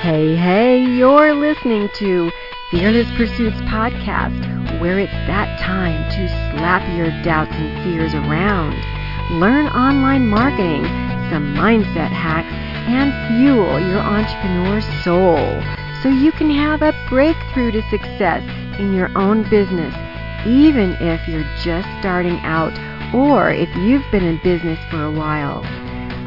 Hey, hey, you're listening to Fearless Pursuits Podcast, where it's that time to slap your doubts and fears around, learn online marketing, some mindset hacks, and fuel your entrepreneur soul so you can have a breakthrough to success in your own business, even if you're just starting out or if you've been in business for a while.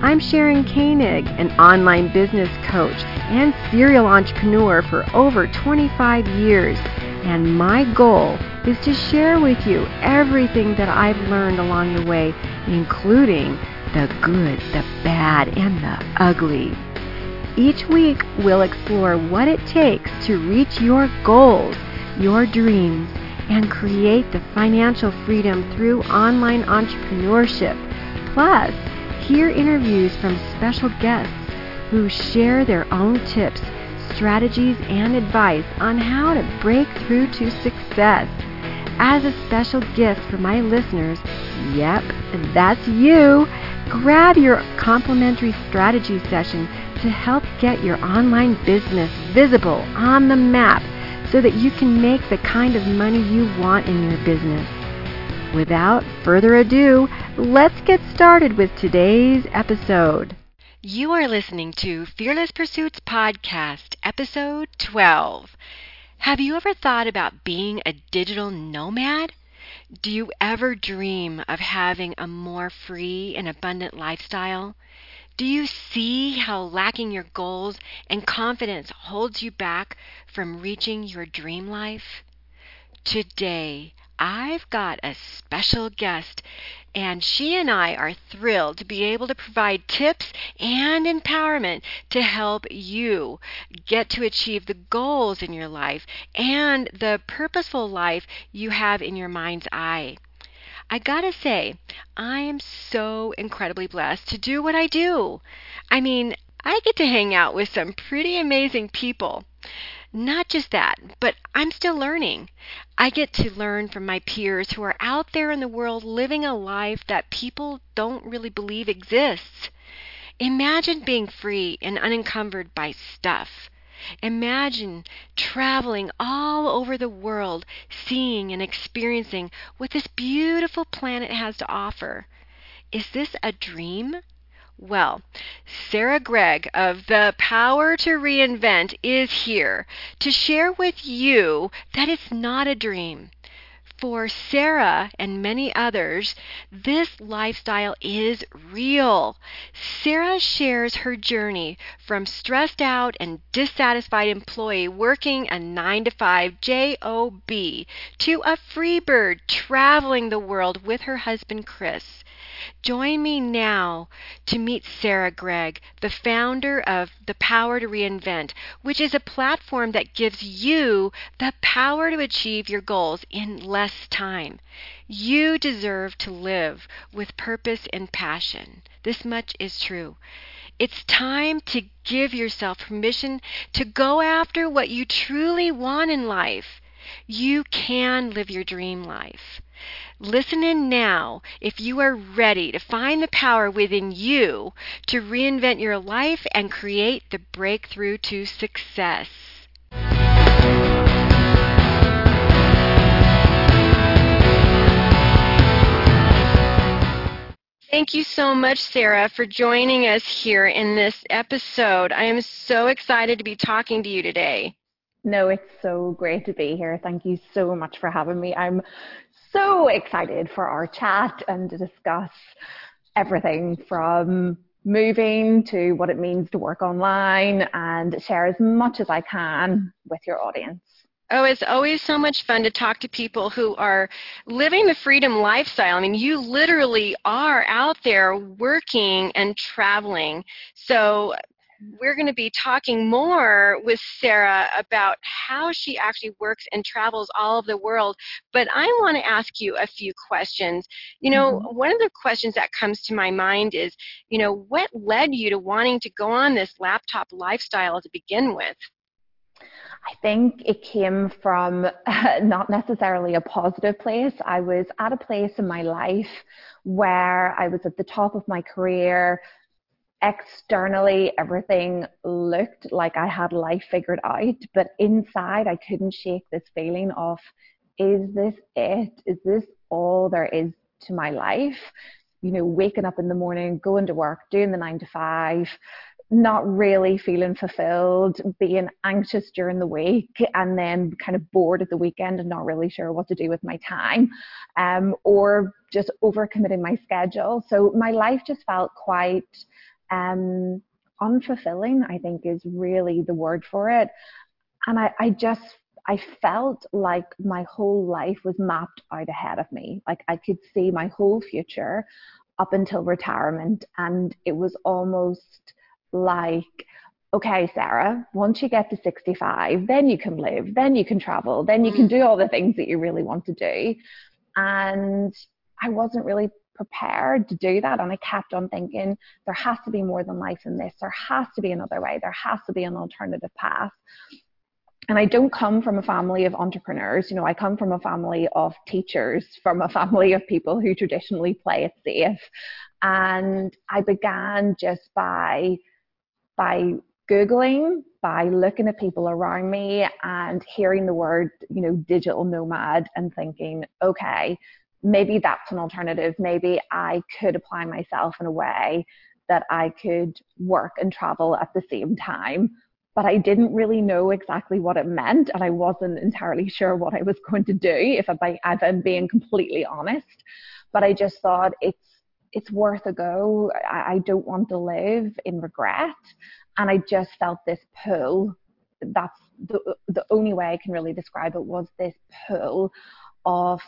I'm Sharon Koenig, an online business coach and serial entrepreneur for over 25 years, and my goal is to share with you everything that I've learned along the way, including the good, the bad, and the ugly. Each week, we'll explore what it takes to reach your goals, your dreams, and create the financial freedom through online entrepreneurship. Plus, hear interviews from special guests who share their own tips, strategies, and advice on how to break through to success. As a special gift for my listeners, yep, that's you, grab your complimentary strategy session to help get your online business visible on the map so that you can make the kind of money you want in your business. Without further ado, let's get started with today's episode. You are listening to Fearless Pursuits Podcast, Episode 12. Have you ever thought about being a digital nomad? Do you ever dream of having a more free and abundant lifestyle? Do you see how lacking your goals and confidence holds you back from reaching your dream life? Today, I've got a special guest, and she and I are thrilled to be able to provide tips and empowerment to help you get to achieve the goals in your life and the purposeful life you have in your mind's eye. I gotta say, I am so incredibly blessed to do what I do. I mean, I get to hang out with some pretty amazing people. Not just that, but I'm still learning. I get to learn from my peers who are out there in the world living a life that people don't really believe exists. Imagine being free and unencumbered by stuff. Imagine traveling all over the world, seeing and experiencing what this beautiful planet has to offer. Is this a dream? Well, Sarah Gregg of The Power to Reinvent is here to share with you that it's not a dream. For Sarah and many others, this lifestyle is real. Sarah shares her journey from stressed out and dissatisfied employee working a 9-to-5 job to a free bird traveling the world with her husband Chris. Join me now to meet Sarah Gregg, the founder of The Power to Reinvent, which is a platform that gives you the power to achieve your goals in less time. You deserve to live with purpose and passion. This much is true. It's time to give yourself permission to go after what you truly want in life. You can live your dream life. Listen in now if you are ready to find the power within you to reinvent your life and create the breakthrough to success. Thank you so much, Sarah, for joining us here in this episode. I am so excited to be talking to you today. No, it's so great to be here. Thank you so much for having me. I'm so excited for our chat and to discuss everything from moving to what it means to work online and share as much as I can with your audience. Oh, it's always so much fun to talk to people who are living the freedom lifestyle. I mean, you literally are out there working and traveling. So we're going to be talking more with Sarah about how she actually works and travels all over the world. But I want to ask you a few questions. You know, one of the questions that comes to my mind is, you know, what led you to wanting to go on this laptop lifestyle to begin with? I think it came from not necessarily a positive place. I was at a place in my life where I was at the top of my career, externally, everything looked like I had life figured out, but inside I couldn't shake this feeling of, is this it? Is this all there is to my life? You know, waking up in the morning, going to work, doing the 9 to 5, not really feeling fulfilled, being anxious during the week, and then kind of bored at the weekend and not really sure what to do with my time, or just overcommitting my schedule. So my life just felt quite unfulfilling, I think is really the word for it. And I felt like my whole life was mapped out ahead of me. Like I could see my whole future up until retirement. And it was almost like, okay, Sarah, once you get to 65, then you can live, then you can travel, then you can do all the things that you really want to do. And I wasn't really prepared to do that. And I kept on thinking, there has to be more than life than this. There has to be another way. There has to be an alternative path. And I don't come from a family of entrepreneurs. You know, I come from a family of teachers, from a family of people who traditionally play it safe. And I began just by Googling, by looking at people around me and hearing the word, you know, digital nomad, and thinking, okay, maybe that's an alternative. Maybe I could apply myself in a way that I could work and travel at the same time. But I didn't really know exactly what it meant, and I wasn't entirely sure what I was going to do, if I'm being completely honest. But I just thought, it's worth a go. I don't want to live in regret. And I just felt this pull. That's the only way I can really describe it, was this pull of,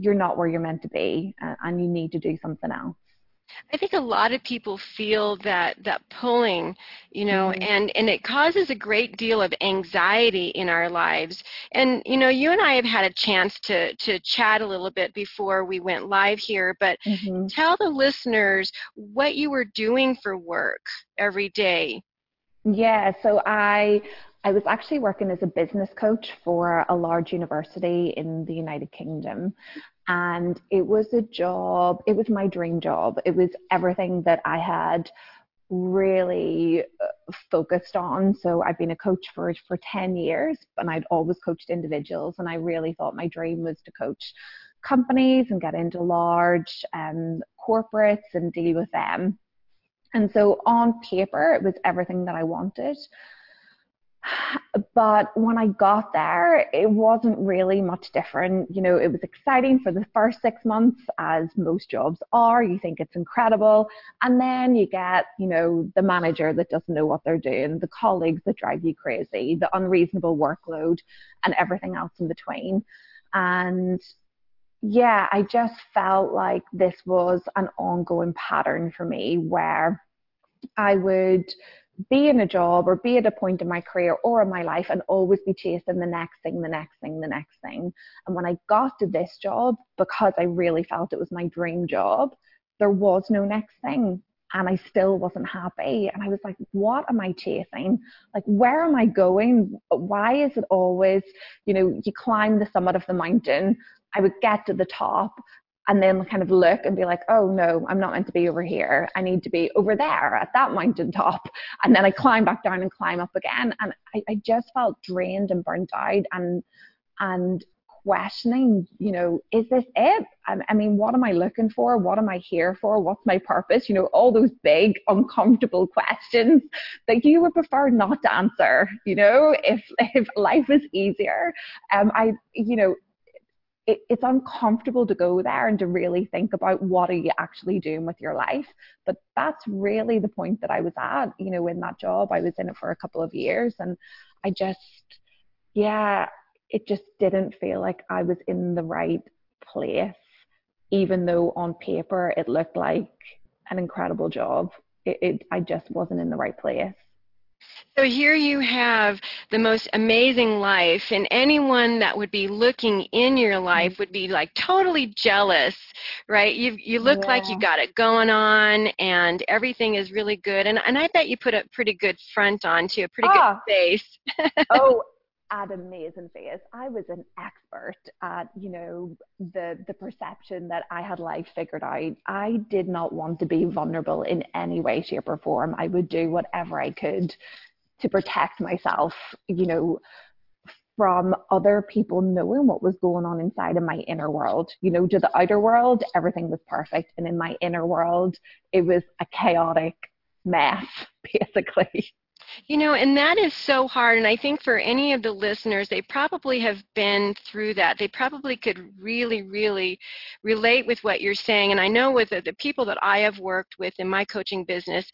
you're not where you're meant to be, and you need to do something else. I think a lot of people feel that pulling, you know, and it causes a great deal of anxiety in our lives. And, you know, you and I have had a chance to chat a little bit before we went live here, but tell the listeners what you were doing for work every day. Yeah, so I was actually working as a business coach for a large university in the United Kingdom. And it was a job, it was my dream job. It was everything that I had really focused on. So I've been a coach for 10 years, and I'd always coached individuals. And I really thought my dream was to coach companies and get into large corporates and deal with them. And so on paper, it was everything that I wanted. But when I got there, it wasn't really much different. You know, it was exciting for the first 6 months, as most jobs are. You think it's incredible. And then you get, you know, the manager that doesn't know what they're doing, the colleagues that drive you crazy, the unreasonable workload, and everything else in between. And yeah, I just felt like this was an ongoing pattern for me, where I would be in a job or be at a point in my career or in my life and always be chasing the next thing. And when I got to this job, because I really felt it was my dream job, there was no next thing. And I still wasn't happy. And I was like, what am I chasing? Like, where am I going? Why is it always, you know, you climb the summit of the mountain, I would get to the top, and then kind of look and be like, oh no, I'm not meant to be over here. I need to be over there at that mountaintop. And then I climb back down and climb up again. And I just felt drained and burnt out and questioning, you know, is this it? I mean, what am I looking for? What am I here for? What's my purpose? You know, all those big, uncomfortable questions that you would prefer not to answer, you know, if life is easier. It's uncomfortable to go there and to really think about what are you actually doing with your life. But that's really the point that I was at, you know, in that job. I was in it for a couple of years, and I just, it just didn't feel like I was in the right place, even though on paper it looked like an incredible job. I just wasn't in the right place. So here you have the most amazing life, and anyone that would be looking in your life would be like totally jealous, right? You look like you got it going on, and everything is really good. And I bet you put a pretty good front on too, a pretty good face. Oh, at amazing phase. I was an expert at, you know, the perception that I had life figured out. I did not want to be vulnerable in any way, shape or form. I would do whatever I could to protect myself, you know, from other people knowing what was going on inside of my inner world. You know, to the outer world, everything was perfect. And in my inner world, it was a chaotic mess, basically. You know, and that is so hard. And I think for any of the listeners, they probably have been through that. They probably could really, really relate with what you're saying. And I know with the people that I have worked with in my coaching business,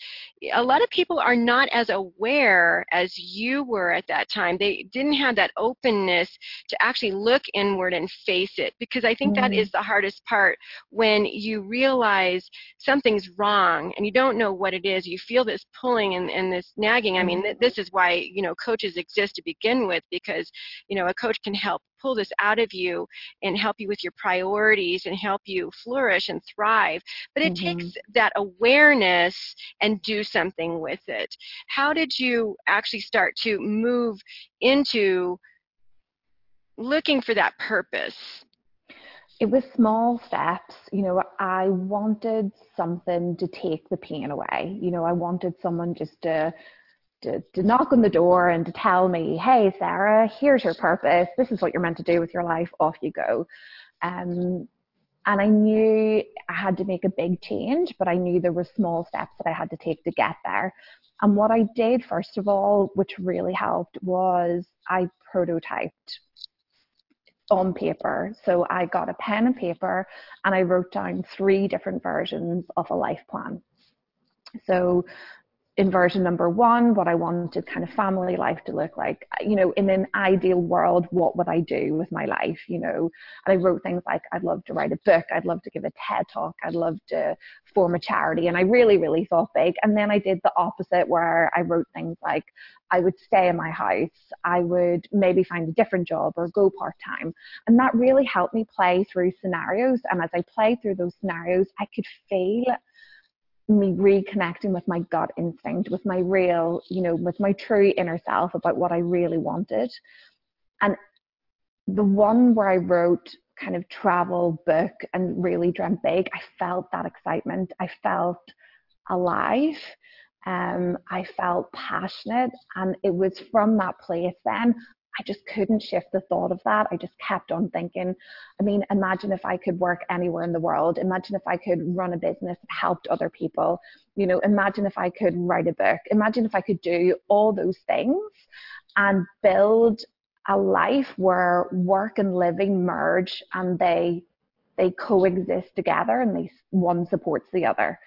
a lot of people are not as aware as you were at that time. They didn't have that openness to actually look inward and face it, because I think that is the hardest part, when you realize something's wrong and you don't know what it is. You feel this pulling and this nagging. I mean, this is why, you know, coaches exist to begin with, because, you know, a coach can help pull this out of you and help you with your priorities and help you flourish and thrive. But it takes that awareness and do something with it. How did you actually start to move into looking for that purpose? It was small steps. You know, I wanted something to take the pain away. You know, I wanted someone just to knock on the door and to tell me, hey, Sarah, here's your purpose. This is what you're meant to do with your life. Off you go. And I knew I had to make a big change, but I knew there were small steps that I had to take to get there. And what I did, first of all, which really helped, was I prototyped on paper. So I got a pen and paper and I wrote down 3 different versions of a life plan. So in version number 1, what I wanted kind of family life to look like, you know, in an ideal world, what would I do with my life, you know? And I wrote things like, I'd love to write a book, I'd love to give a TED talk, I'd love to form a charity. And I really, really thought big. And then I did the opposite, where I wrote things like, I would stay in my house, I would maybe find a different job or go part-time. And that really helped me play through scenarios. And as I played through those scenarios, I could feel me reconnecting with my gut instinct, with my real, you know, with my true inner self about what I really wanted. And the one where I wrote kind of travel, book, and really dreamt big, I felt that excitement. I felt alive. I felt passionate. And it was from that place then, I just couldn't shift the thought of that. I just kept on thinking, I mean, imagine if I could work anywhere in the world. Imagine if I could run a business that helped other people. You know, imagine if I could write a book. Imagine if I could do all those things and build a life where work and living merge and they coexist together and one supports the other.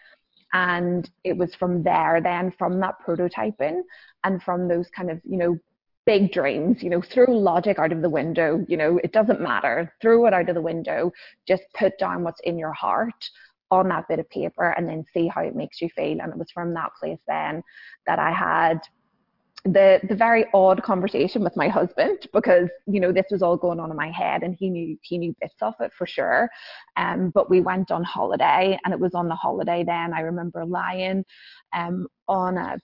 And it was from there then, from that prototyping and from those kind of, you know, big dreams, you know, throw logic out of the window, you know, it doesn't matter, throw it out of the window, just put down what's in your heart on that bit of paper and then see how it makes you feel. And it was from that place then that I had the very odd conversation with my husband, because, you know, this was all going on in my head and he knew bits of it for sure. But we went on holiday, and it was on the holiday then I remember lying on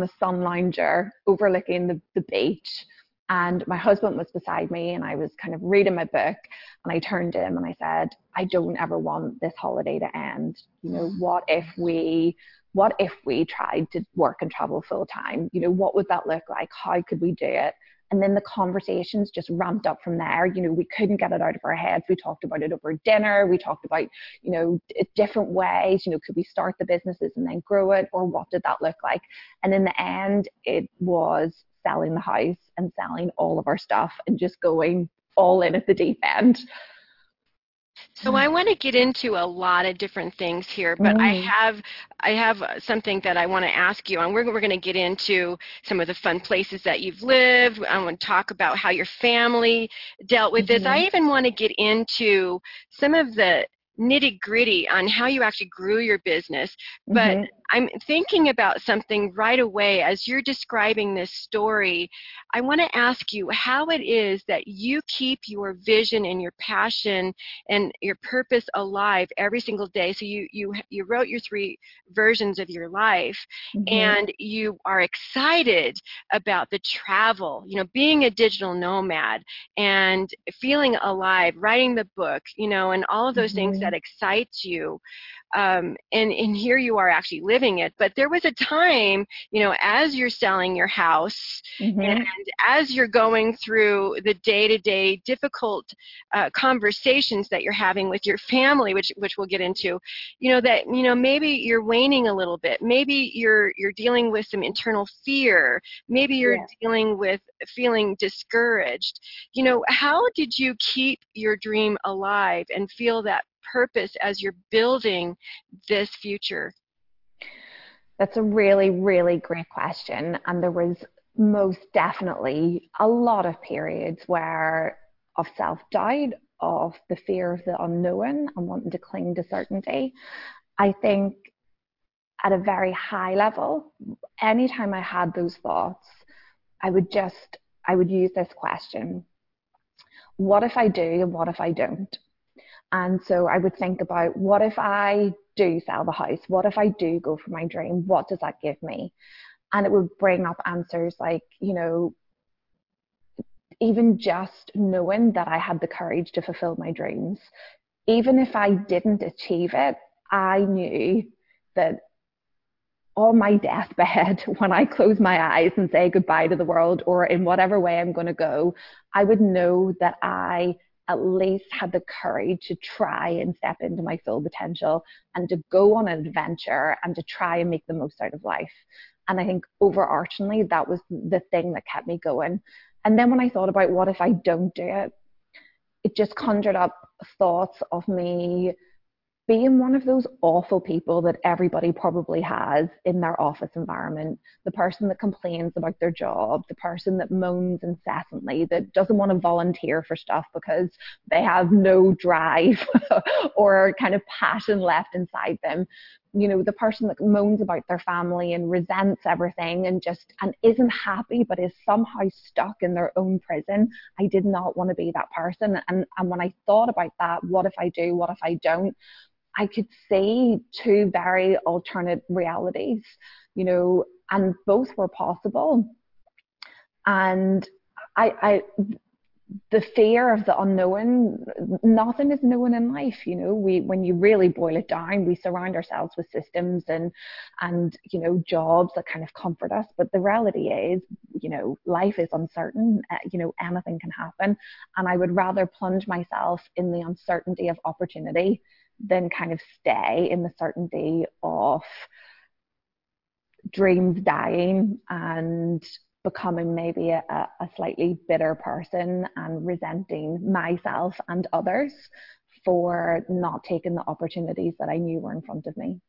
a sun lounger overlooking the beach, and my husband was beside me and I was kind of reading my book, and I turned to him and I said, I don't ever want this holiday to end. You know, what if we tried to work and travel full time? You know, what would that look like? How could we do it? And then the conversations just ramped up from there. You know, we couldn't get it out of our heads. We talked about it over dinner. We talked about, you know, different ways, you know, could we start the businesses and then grow it, or what did that look like? And in the end, it was selling the house and selling all of our stuff and just going all in at the deep end. So I want to get into a lot of different things here, but I have something that I want to ask you on. We're going to get into some of the fun places that you've lived. I want to talk about how your family dealt with this. I even want to get into some of the nitty-gritty on how you actually grew your business. But I'm thinking about something right away as you're describing this story. I want to ask you how it is that you keep your vision and your passion and your purpose alive every single day. So you wrote your three versions of your life, mm-hmm. and you are excited about the travel, you know, being a digital nomad and feeling alive, writing the book, you know, and all of those mm-hmm. things that excite you. And here you are actually living it. But there was a time, you know, as you're selling your house mm-hmm. and as you're going through the day-to-day difficult conversations that you're having with your family, which we'll get into, you know, that, you know, maybe you're waning a little bit. Maybe you're dealing with some internal fear. Maybe you're yeah. dealing with feeling discouraged. You know, how did you keep your dream alive and feel that purpose as you're building this future? That's a really, really great question. And there was most definitely a lot of periods where of self-doubt, of the fear of the unknown and wanting to cling to certainty. I think at a very high level, anytime I had those thoughts, I would use this question. What if I do and what if I don't? And so I would think about, what if I do sell the house? What if I do go for my dream? What does that give me? And it would bring up answers like, you know, even just knowing that I had the courage to fulfill my dreams. Even if I didn't achieve it, I knew that on my deathbed, when I close my eyes and say goodbye to the world, or in whatever way I'm going to go, I would know that I at least had the courage to try and step into my full potential and to go on an adventure and to try and make the most out of life. And I think overarchingly, that was the thing that kept me going. And then when I thought about what if I don't do it, it just conjured up thoughts of me being one of those awful people that everybody probably has in their office environment, the person that complains about their job, the person that moans incessantly, that doesn't want to volunteer for stuff because they have no drive or kind of passion left inside them. You know, the person that moans about their family and resents everything and isn't happy but is somehow stuck in their own prison. I did not want to be that person. And when I thought about that, what if I do, what if I don't? I could see two very alternate realities, you know, and both were possible. And the fear of the unknown, nothing is known in life, you know, when you really boil it down, we surround ourselves with systems and, you know, jobs that kind of comfort us. But the reality is, you know, life is uncertain, you know, anything can happen. And I would rather plunge myself in the uncertainty of opportunity then kind of stay in the certainty of dreams dying and becoming maybe a slightly bitter person and resenting myself and others for not taking the opportunities that I knew were in front of me.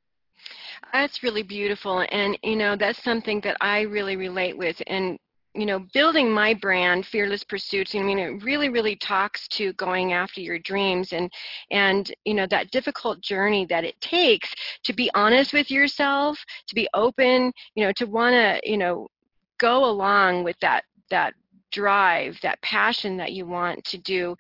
That's really beautiful. And, you know, that's something that I really relate with. And, you know, building my brand, Fearless Pursuits, I mean, it really, really talks to going after your dreams and you know, that difficult journey that it takes to be honest with yourself, to be open, you know, to want to, you know, go along with that drive, that passion that you want to do,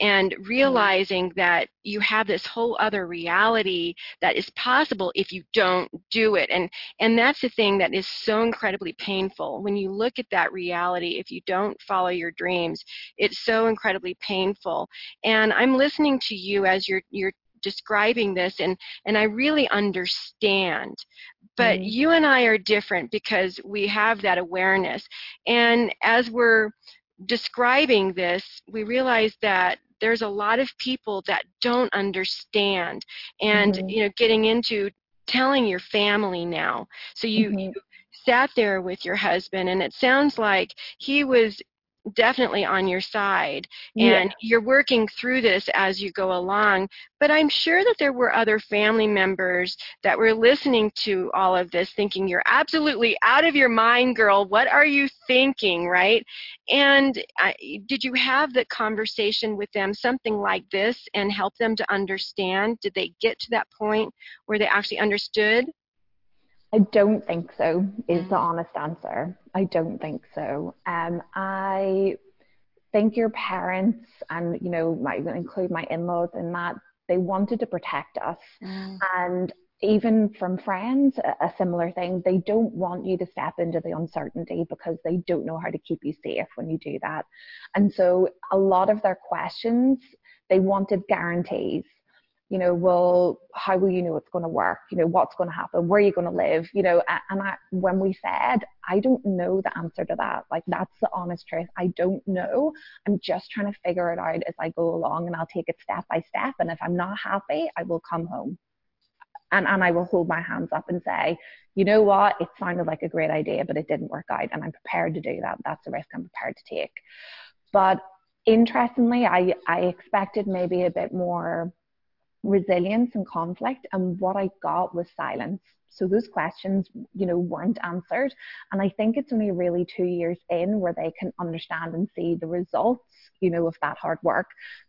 and realizing that you have this whole other reality that is possible if you don't do it. And that's the thing that is so incredibly painful. When you look at that reality, if you don't follow your dreams, it's so incredibly painful. And I'm listening to you as you're describing this, and I really understand. But mm-hmm. you and I are different because we have that awareness. And as we're describing this, we realize that there's a lot of people that don't understand. And, mm-hmm. you know, getting into telling your family now. So you, mm-hmm. you sat there with your husband, and it sounds like he was definitely on your side, and yeah. you're working through this as you go along. But I'm sure that there were other family members that were listening to all of this thinking, you're absolutely out of your mind, girl. What are you thinking, right? And did you have the conversation with them, something like this, and help them to understand? Did they get to that point where they actually understood? I don't think so is the honest answer. I don't think so. I think your parents, and, you know, might include my in-laws in that, they wanted to protect us. And even from friends, a similar thing. They don't want you to step into the uncertainty because they don't know how to keep you safe when you do that. And so a lot of their questions, they wanted guarantees. You know, well, how will you know it's going to work? You know, what's going to happen? Where are you going to live? You know, and when we said, I don't know the answer to that. Like, that's the honest truth. I don't know. I'm just trying to figure it out as I go along, and I'll take it step by step. And if I'm not happy, I will come home. And I will hold my hands up and say, you know what, it sounded like a great idea, but it didn't work out, and I'm prepared to do that. That's a risk I'm prepared to take. But interestingly, I expected maybe a bit more resilience and conflict, and what I got was silence. So those questions, you know, weren't answered. And I think it's only really 2 years in where they can understand and see the results, you know, of that hard work,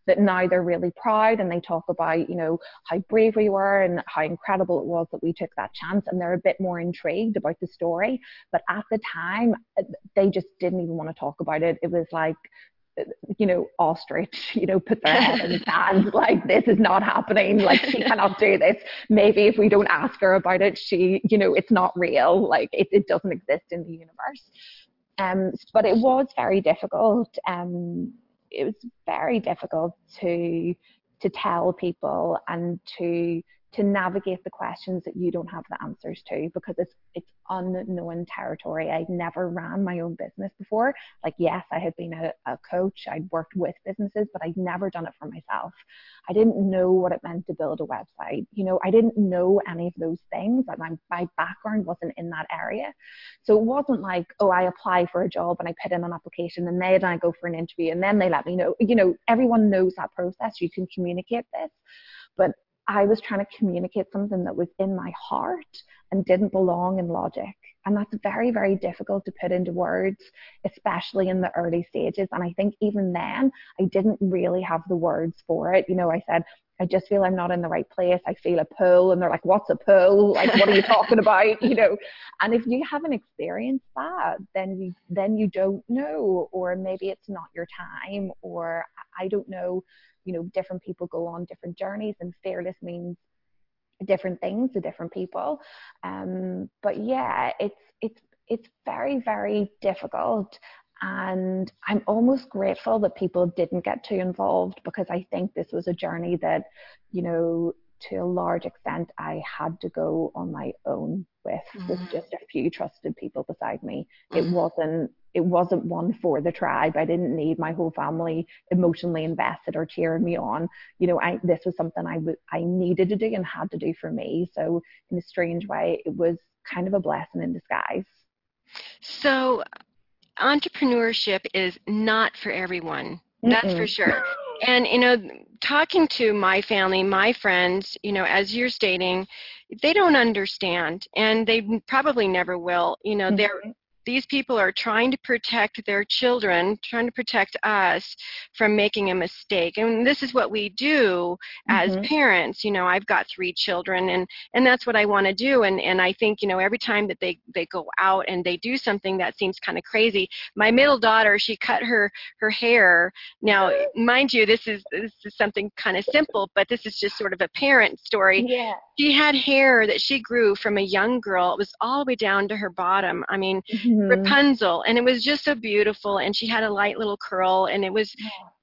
that now they're really proud, and they talk about, you know, how brave we were and how incredible it was that we took that chance. And they're a bit more intrigued about the story. But at the time, they just didn't even want to talk about it. It was like, you know, ostrich, you know, put their head in the sand, like, this is not happening, like, she cannot do this. Maybe if we don't ask her about it, she, you know, it's not real, like, it doesn't exist in the universe. But it was very difficult. It was very difficult to tell people and to navigate the questions that you don't have the answers to, because it's unknown territory. I'd never ran my own business before. Like, yes, I had been a coach. I'd worked with businesses, but I'd never done it for myself. I didn't know what it meant to build a website. You know, I didn't know any of those things. Like, my background wasn't in that area. So it wasn't like, oh, I apply for a job and I put in an application and then I go for an interview and then they let me know. You know, everyone knows that process. You can communicate this. But I was trying to communicate something that was in my heart and didn't belong in logic. And that's very, very difficult to put into words, especially in the early stages. And I think even then, I didn't really have the words for it. You know, I said, I just feel I'm not in the right place. I feel a pull. And they're like, what's a pull? Like, what are you talking about? You know, and if you haven't experienced that, then you don't know, or maybe it's not your time, or I don't know. You know, different people go on different journeys, and fearless means different things to different people. But yeah, it's very, very difficult. And I'm almost grateful that people didn't get too involved, because I think this was a journey that, you know, to a large extent, I had to go on my own with just a few trusted people beside me. It wasn't one for the tribe. I didn't need my whole family emotionally invested or cheering me on. You know, this was something I needed to do and had to do for me. So in a strange way, it was kind of a blessing in disguise. So entrepreneurship is not for everyone. That's for sure. And, you know, talking to my family, my friends, you know, as you're stating, they don't understand, and they probably never will. You know, these people are trying to protect their children, trying to protect us from making a mistake. And this is what we do as parents. You know, I've got 3 children, and that's what I want to do. And I think, you know, every time that they go out and they do something that seems kind of crazy. My middle daughter, she cut her hair. Now, mind you, this is something kind of simple, but this is just sort of a parent story. Yeah. She had hair that she grew from a young girl. It was all the way down to her bottom. I mean, Rapunzel, and it was just so beautiful, and she had a light little curl, and it was,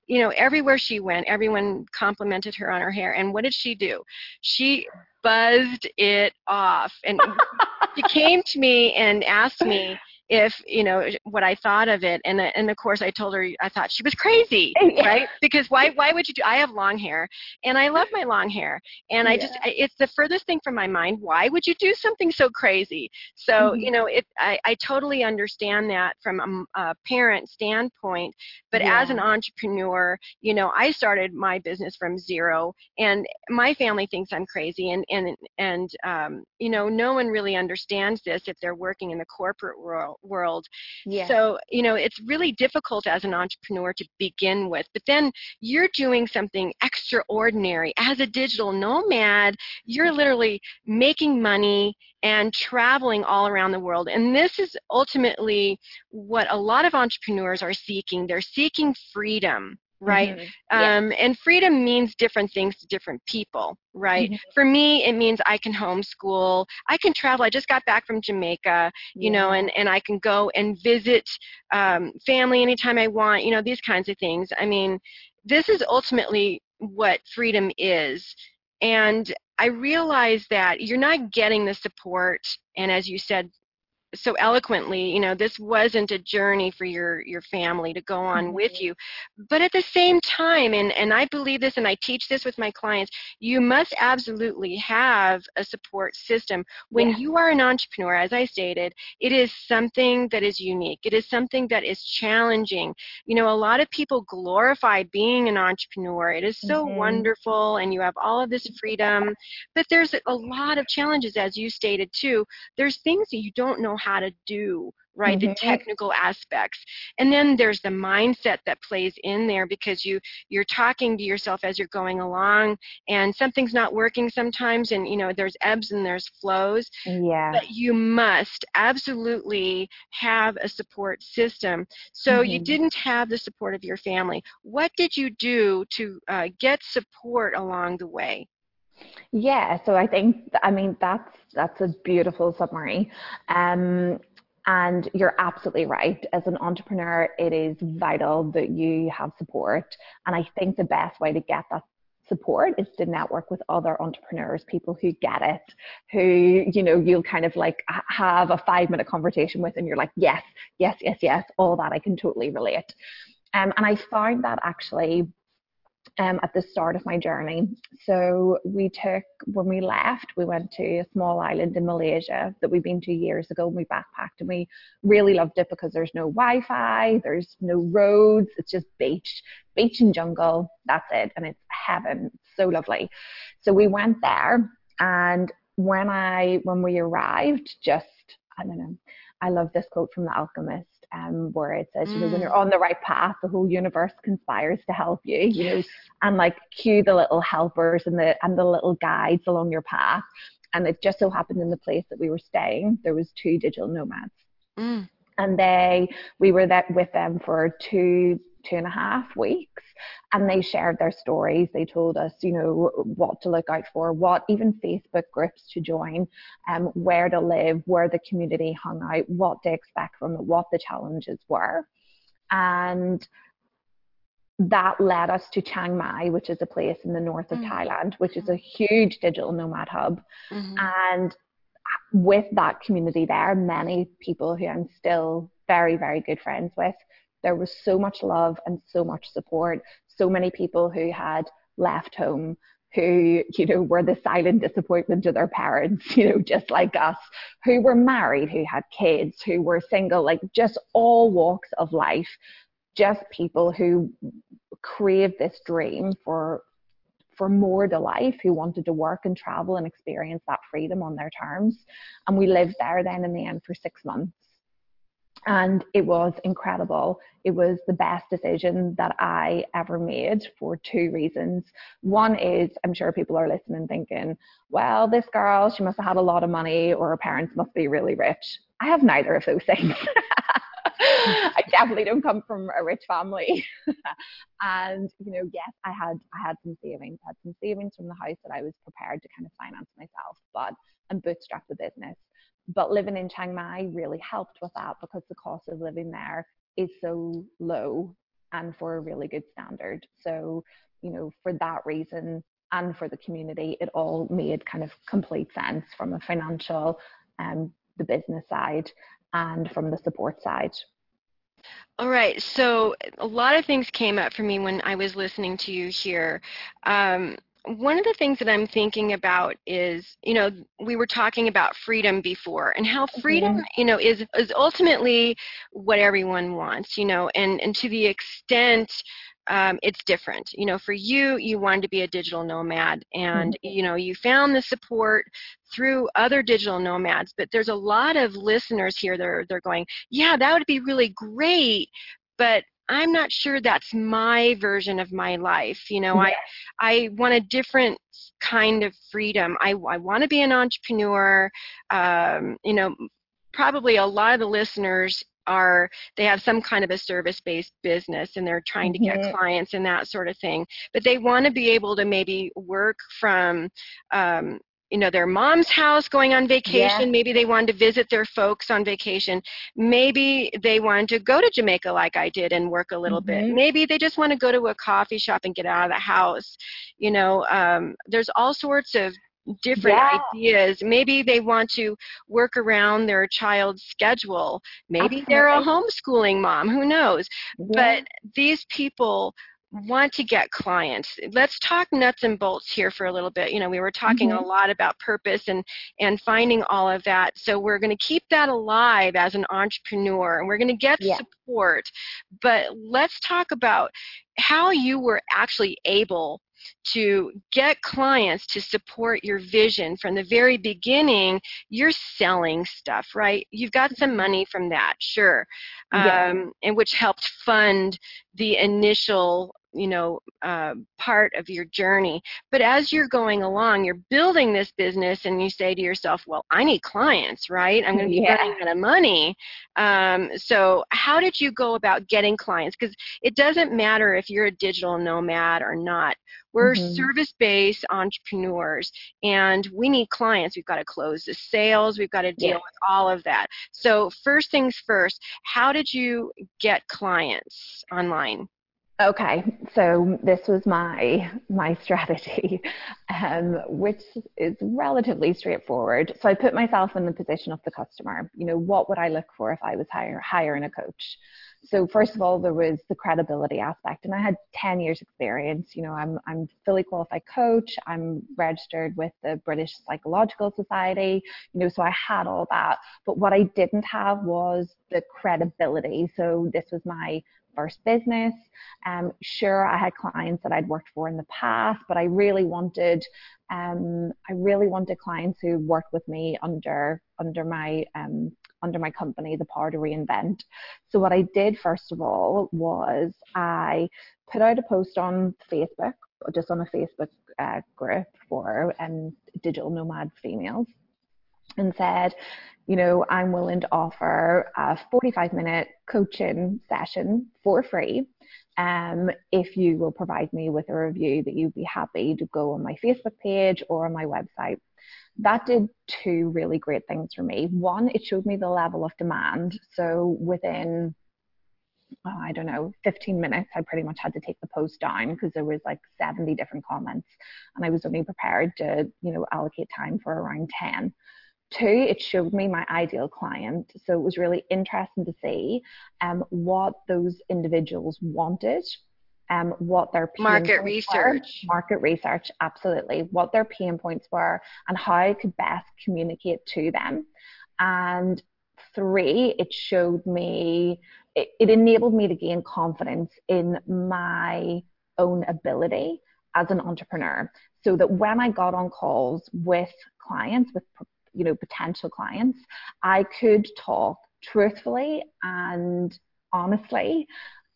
you know, everywhere she went, everyone complimented her on her hair. And what did she do? She buzzed it off, and she came to me and asked me if, you know, what I thought of it. And of course I told her I thought she was crazy, right? Because why would you do, I have long hair and I love my long hair. And it's the furthest thing from my mind. Why would you do something so crazy? So, you know, I totally understand that from a parent standpoint, but as an entrepreneur, you know, I started my business from zero, and my family thinks I'm crazy. And you know, no one really understands this if they're working in the corporate world. Yeah. So, you know, it's really difficult as an entrepreneur to begin with, but then you're doing something extraordinary as a digital nomad. You're literally making money and traveling all around the world. And this is ultimately what a lot of entrepreneurs are seeking. They're seeking freedom, right? Mm-hmm. And freedom means different things to different people, right? Mm-hmm. For me, it means I can homeschool, I can travel. I just got back from Jamaica, you know, and I can go and visit family anytime I want, you know, these kinds of things. I mean, this is ultimately what freedom is. And I realize that you're not getting the support, and as you said so eloquently, you know, this wasn't a journey for your family to go on mm-hmm. with you. But at the same time, and I believe this and I teach this with my clients, you must absolutely have a support system. When you are an entrepreneur, as I stated, it is something that is unique. It is something that is challenging. You know, a lot of people glorify being an entrepreneur. It is so mm-hmm. wonderful, and you have all of this freedom. But there's a lot of challenges, as you stated too. There's things that you don't know how to do, right? Mm-hmm. The technical aspects. And then there's the mindset that plays in there, because you're talking to yourself as you're going along, and something's not working sometimes, and you know, there's ebbs and there's flows. Yeah. But you must absolutely have a support system. So mm-hmm. you didn't have the support of your family. What did you do to get support along the way? Yeah, so I think, I mean, that's a beautiful summary. And you're absolutely right. As an entrepreneur, it is vital that you have support. And I think the best way to get that support is to network with other entrepreneurs, people who get it, who, you know, you'll kind of like have a 5-minute conversation with, and you're like, yes, all that, I can totally relate. And I found that actually at the start of my journey. So when we left, we went to a small island in Malaysia that we'd been to years ago, and we backpacked, and we really loved it because there's no Wi-Fi, there's no roads, it's just beach and jungle, that's it, and it's heaven, it's so lovely. So we went there, and when we arrived, just, I don't know, I love this quote from The Alchemist, where it says, you know, when you're on the right path, the whole universe conspires to help you, you know, and like cue the little helpers and the little guides along your path. And it just so happened in the place that we were staying, there was 2 digital nomads. Mm. And we were there with them for 2.5 weeks, and they shared their stories. They told us, you know, what to look out for, what even Facebook groups to join, where to live, where the community hung out, what to expect from it, what the challenges were. And that led us to Chiang Mai, which is a place in the north of mm-hmm. Thailand, which is a huge digital nomad hub. Mm-hmm. And with that community there, many people who I'm still very, very good friends with, there was so much love and so much support. So many people who had left home, who, you know, were the silent disappointment to their parents, you know, just like us, who were married, who had kids, who were single, like just all walks of life, just people who craved this dream for more to life, who wanted to work and travel and experience that freedom on their terms. And we lived there then in the end for 6 months. And it was incredible. It was the best decision that I ever made for 2 reasons. One is, I'm sure people are listening thinking, well, this girl, she must have had a lot of money, or her parents must be really rich. I have neither of those things. I definitely don't come from a rich family. And, you know, yes, I had some savings. I had some savings from the house that I was prepared to kind of finance myself, and bootstrap the business. But living in Chiang Mai really helped with that, because the cost of living there is so low and for a really good standard. So, you know, for that reason and for the community, it all made kind of complete sense from a financial and the business side and from the support side. All right. So a lot of things came up for me when I was listening to you here. One of the things that I'm thinking about is, you know, we were talking about freedom before, and how freedom, you know, is ultimately what everyone wants, you know, and to the extent it's different. You know, for you wanted to be a digital nomad, and, you know, you found the support through other digital nomads, but there's a lot of listeners here that are, they're going, yeah, that would be really great, but I'm not sure that's my version of my life. You know, yeah. I want a different kind of freedom. I want to be an entrepreneur. You know, probably a lot of the listeners they have some kind of a service-based business and they're trying to get mm-hmm. clients and that sort of thing. But they want to be able to maybe work from, you know, their mom's house going on vacation. Yeah. Maybe they wanted to visit their folks on vacation. Maybe they wanted to go to Jamaica like I did and work a little mm-hmm. bit. Maybe they just want to go to a coffee shop and get out of the house. You know, there's all sorts of different yeah. ideas. Maybe they want to work around their child's schedule. Maybe they're a homeschooling mom. Who knows? Yeah. But these people want to get clients. Let's talk nuts and bolts here for a little bit. You know, we were talking mm-hmm. a lot about purpose and finding all of that. So we're going to keep that alive as an entrepreneur, and we're going to get yeah. support. But let's talk about how you were actually able to get clients to support your vision. From the very beginning, you're selling stuff, right? You've got some money from that, sure, yeah. And which helped fund the initial, you know, part of your journey. But as you're going along, you're building this business, and you say to yourself, well, I need clients, right? I'm going to be yeah. running out of money. So how did you go about getting clients? Because it doesn't matter if you're a digital nomad or not. We're mm-hmm. service-based entrepreneurs, and we need clients. We've got to close the sales. We've got to deal yeah. with all of that. So first things first, how did you get clients online? Okay, so this was my strategy, which is relatively straightforward. So I put myself in the position of the customer. You know, what would I look for if I was hiring a coach? So first of all, there was the credibility aspect, and I had 10 years experience. You know, I'm fully qualified coach. I'm registered with the British Psychological Society. You know, so I had all that. But what I didn't have was the credibility. So this was my first business. Sure, I had clients that I'd worked for in the past, but I really wanted clients who worked with me under my company, The Power to Reinvent. So what I did first of all was I put out a post on Facebook, just on a Facebook group for digital nomad females, and said, you know, I'm willing to offer a 45-minute coaching session for free if you will provide me with a review that you'd be happy to go on my Facebook page or on my website. That did two really great things for me. One, it showed me the level of demand. So within, 15 minutes, I pretty much had to take the post down because there was like 70 different comments, and I was only prepared to, you know, allocate time for around 10. Two, it showed me my ideal client. So it was really interesting to see what those individuals wanted, what their pain points were. Market research, absolutely. What their pain points were and how I could best communicate to them. And three, it showed me, it enabled me to gain confidence in my own ability as an entrepreneur. So that when I got on calls with clients, with you know, potential clients, I could talk truthfully and honestly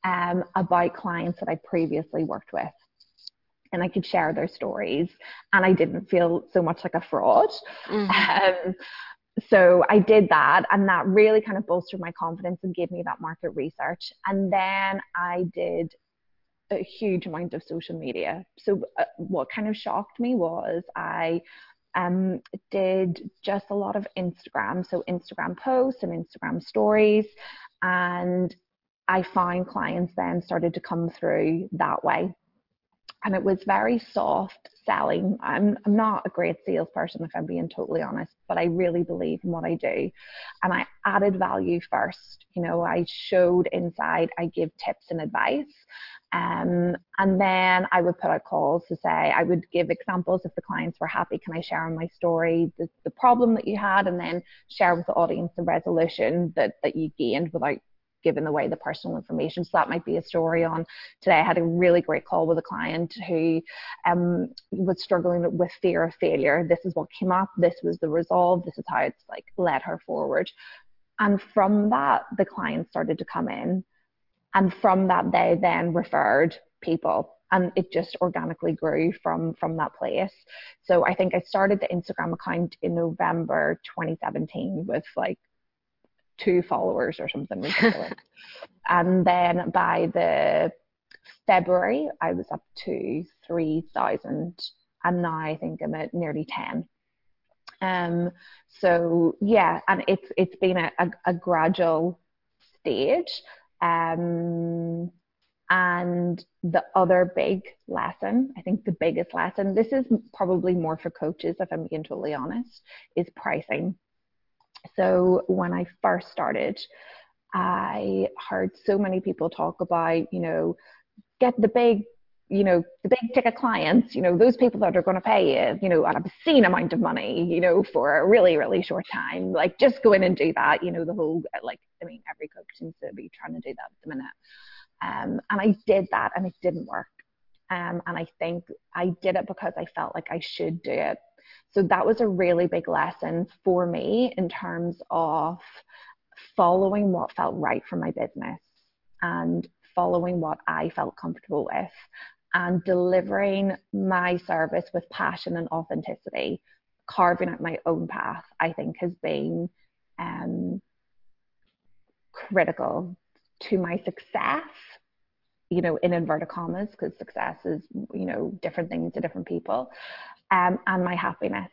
about clients that I previously worked with, and I could share their stories, and I didn't feel so much like a fraud. Mm-hmm. So I did that, and that really kind of bolstered my confidence and gave me that market research. And then I did a huge amount of social media. So what kind of shocked me was I did just a lot of Instagram. So Instagram posts and Instagram stories, and I found clients then started to come through that way. And it was very soft selling. I'm not a great salesperson, if I'm being totally honest, but I really believe in what I do. And I added value first. You know, I showed inside, I give tips and advice. And then I would put out calls to say, I would give examples if the clients were happy. Can I share on my story the problem that you had, and then share with the audience the resolution that you gained without giving away the personal information. So that might be a story on today. I had a really great call with a client who was struggling with fear of failure. This is what came up. This was the resolve. This is how it's like led her forward. And from that, the clients started to come in. And from that, they then referred people. And it just organically grew from that place. So I think I started the Instagram account in November 2017 with like 2 followers or something ridiculous. And then by the February, I was up to 3,000. And now I think I'm at nearly 10. So yeah, and it's been a gradual stage. And the other big lesson, I think the biggest lesson, this is probably more for coaches, if I'm being totally honest, is pricing. So when I first started, I heard so many people talk about, you know, get the big, you know, the big ticket clients, you know, those people that are going to pay you, you know, an obscene amount of money, you know, for a really, really short time, like just go in and do that, you know, the whole, like, I mean, every coach seems to be trying to do that at the minute. And I did that and it didn't work. And I think I did it because I felt like I should do it. So that was a really big lesson for me in terms of following what felt right for my business and following what I felt comfortable with and delivering my service with passion and authenticity, carving out my own path, I think has been critical to my success, you know, in inverted commas, because success is, you know, different things to different people, and my happiness.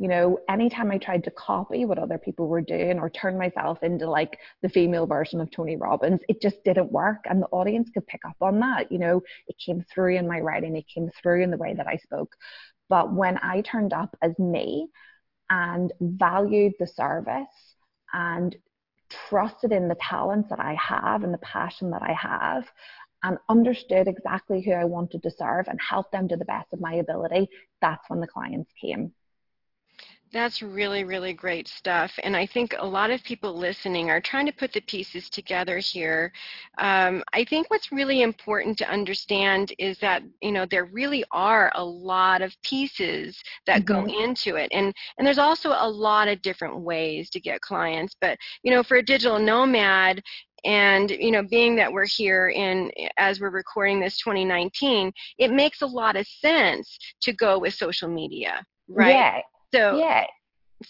You know, anytime I tried to copy what other people were doing or turn myself into like the female version of Tony Robbins, it just didn't work. And the audience could pick up on that. You know, it came through in my writing, it came through in the way that I spoke. But when I turned up as me and valued the service and trusted in the talents that I have and the passion that I have and understood exactly who I wanted to serve and help them to the best of my ability, that's when the clients came. That's really, really great stuff. And I think a lot of people listening are trying to put the pieces together here. I think what's really important to understand is that, you know, there really are a lot of pieces that go into it. And there's also a lot of different ways to get clients. But, you know, for a digital nomad, and, you know, being that we're here in, as we're recording this 2019, it makes a lot of sense to go with social media, right? Yeah. So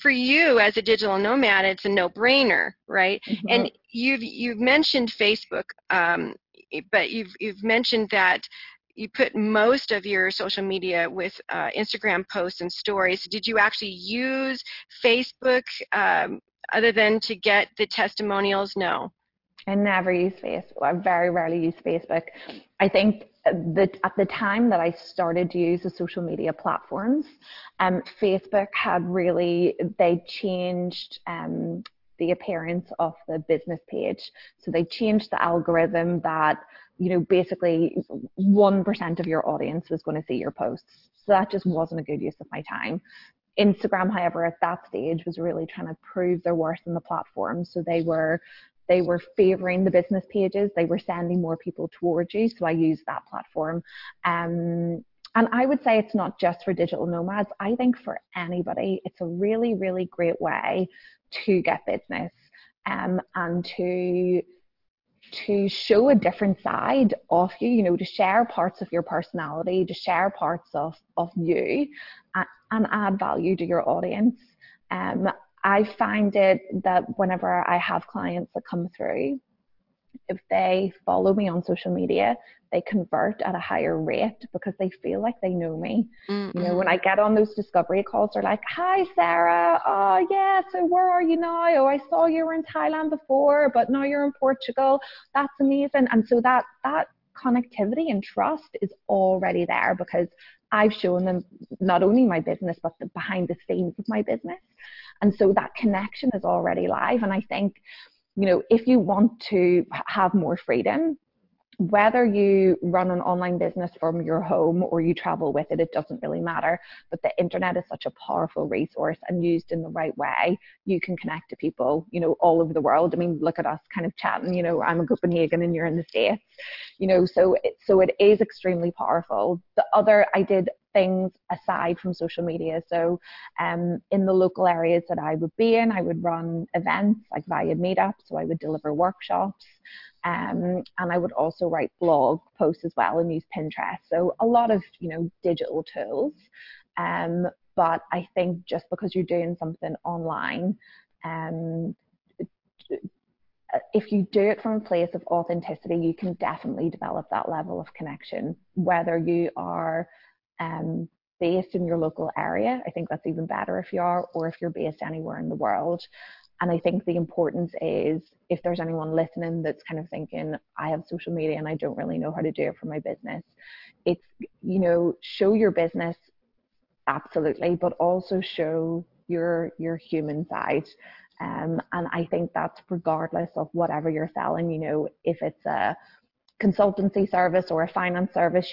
for you as a digital nomad, it's a no-brainer, right? Mm-hmm. And you've mentioned Facebook, but you've mentioned that you put most of your social media with Instagram posts and stories. Did you actually use Facebook other than to get the testimonials? No. I never use Facebook. I very rarely use Facebook. I think that at the time that I started to use the social media platforms, Facebook had really, they changed the appearance of the business page. So they changed the algorithm that, you know, basically 1% of your audience was going to see your posts. So that just wasn't a good use of my time. Instagram, however, at that stage was really trying to prove their worth in the platform. So they were favoring the business pages. They were sending more people towards you. So I use that platform. And I would say it's not just for digital nomads. I think for anybody, it's a really, really great way to get business and to show a different side of you, you know, to share parts of your personality, to share parts of you and add value to your audience. I find it that whenever I have clients that come through, if they follow me on social media, they convert at a higher rate because they feel like they know me. Mm-hmm. You know, when I get on those discovery calls, they're like, hi, Sarah. Oh, yeah. So where are you now? Oh, I saw you were in Thailand before, but now you're in Portugal. That's amazing. And so that connectivity and trust is already there because I've shown them not only my business, but the behind the scenes of my business. And so that connection is already live. And I think, you know, if you want to have more freedom, whether you run an online business from your home or you travel with it, it doesn't really matter. But the internet is such a powerful resource, and used in the right way, you can connect to people, you know, all over the world. I mean, look at us kind of chatting, you know, I'm in Copenhagen and you're in the States, you know, so it is extremely powerful. The other, I did things aside from social media. So in the local areas that I would be in, I would run events like via Meetup, so I would deliver workshops. And I would also write blog posts as well and use Pinterest. So a lot of, digital tools. But I think just because you're doing something online, if you do it from a place of authenticity, you can definitely develop that level of connection, whether you are based in your local area. I think that's even better if you are, or if you're based anywhere in the world. And I think the importance is, if there's anyone listening that's kind of thinking, I have social media and I don't really know how to do it for my business, it's, show your business, absolutely, but also show your human side. And I think that's regardless of whatever you're selling, if it's a consultancy service or a finance service,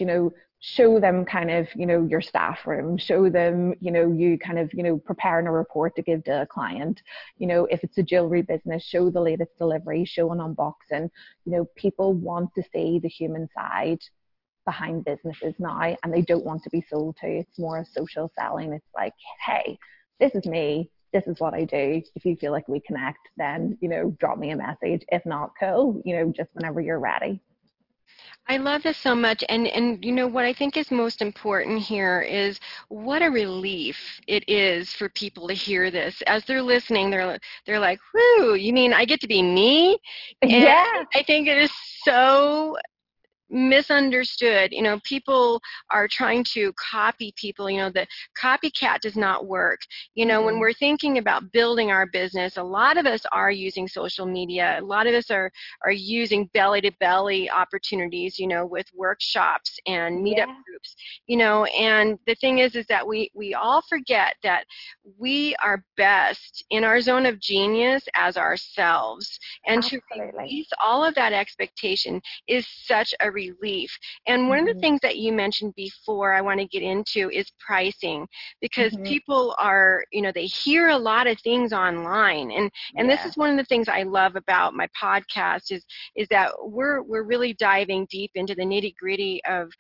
show them kind of, your staff room, show them, you kind of, preparing a report to give to a client, if it's a jewelry business, show the latest delivery, show an unboxing. People want to see the human side behind businesses now, and they don't want to be sold to. It's more of social selling. It's like, hey, this is me. This is what I do. If you feel like we connect, then, drop me a message. If not, cool, just whenever you're ready. I love this so much. And what I think is most important here is what a relief it is for people to hear this. As they're listening, they're like, whoo, you mean I get to be me? And yeah. I think it is so misunderstood. People are trying to copy people. The copycat does not work. When we're thinking about building our business, a lot of us are using social media. A lot of us are using belly-to-belly opportunities, with workshops and meetup groups, and the thing is that we all forget that we are best in our zone of genius as ourselves. And absolutely. To release all of that expectation is such a relief. And one of the things that you mentioned before I want to get into is pricing, because people are, they hear a lot of things online. And this is one of the things I love about my podcast is that we're really diving deep into the nitty-gritty of